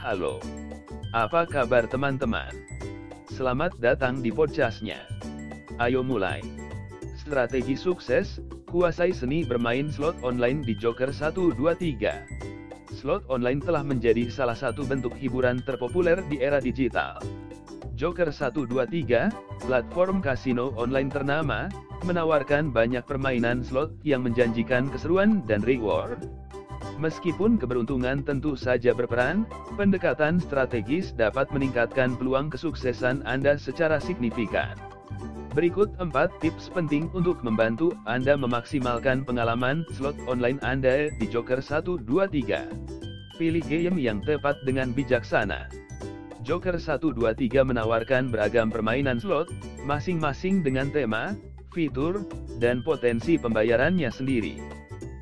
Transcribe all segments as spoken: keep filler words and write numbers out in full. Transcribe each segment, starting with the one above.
Halo, apa kabar teman-teman? Selamat datang di podcastnya. Ayo mulai. Strategi sukses, kuasai seni bermain slot online di Joker seratus dua puluh tiga. Slot online telah menjadi salah satu bentuk hiburan terpopuler di era digital. Joker seratus dua puluh tiga, platform kasino online ternama, menawarkan banyak permainan slot yang menjanjikan keseruan dan reward. Meskipun keberuntungan tentu saja berperan, pendekatan strategis dapat meningkatkan peluang kesuksesan Anda secara signifikan. Berikut empat tips penting untuk membantu Anda memaksimalkan pengalaman slot online Anda di Joker seratus dua puluh tiga. Pilih game yang tepat dengan bijaksana. Joker seratus dua puluh tiga menawarkan beragam permainan slot, masing-masing dengan tema, fitur, dan potensi pembayarannya sendiri.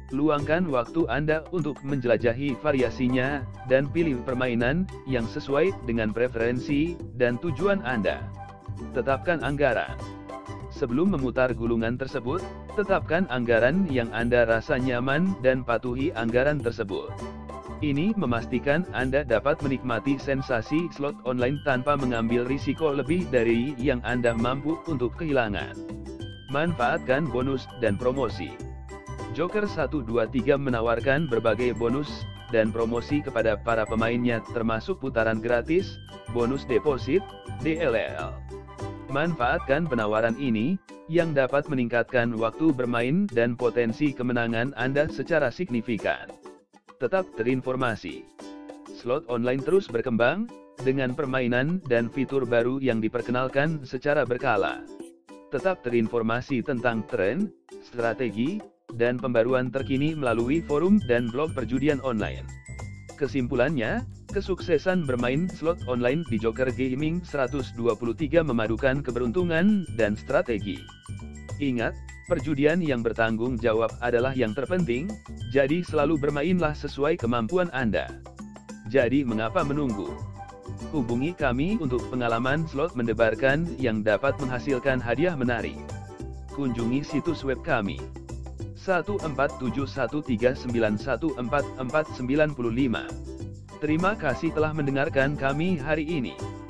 Luangkan waktu Anda untuk menjelajahi variasinya, dan pilih permainan yang sesuai dengan preferensi dan tujuan Anda. Tetapkan anggaran. Sebelum memutar gulungan tersebut, tetapkan anggaran yang Anda rasa nyaman dan patuhi anggaran tersebut. Ini memastikan Anda dapat menikmati sensasi slot online tanpa mengambil risiko lebih dari yang Anda mampu untuk kehilangan. Manfaatkan bonus dan promosi. Joker seratus dua puluh tiga menawarkan berbagai bonus dan promosi kepada para pemainnya termasuk putaran gratis, bonus deposit, D L L. Manfaatkan penawaran ini, yang dapat meningkatkan waktu bermain dan potensi kemenangan Anda secara signifikan. Tetap terinformasi. Slot online terus berkembang, dengan permainan dan fitur baru yang diperkenalkan secara berkala. Tetap terinformasi tentang tren, strategi, dan pembaruan terkini melalui forum dan blog perjudian online. Kesimpulannya, kesuksesan bermain slot online di Joker Gaming seratus dua puluh tiga memadukan keberuntungan dan strategi. Ingat, perjudian yang bertanggung jawab adalah yang terpenting, jadi selalu bermainlah sesuai kemampuan Anda. Jadi mengapa menunggu? Hubungi kami untuk pengalaman slot mendebarkan yang dapat menghasilkan hadiah menarik. Kunjungi situs web kami satu empat tujuh satu tiga sembilan satu empat empat sembilan lima. Terima kasih telah mendengarkan kami hari ini.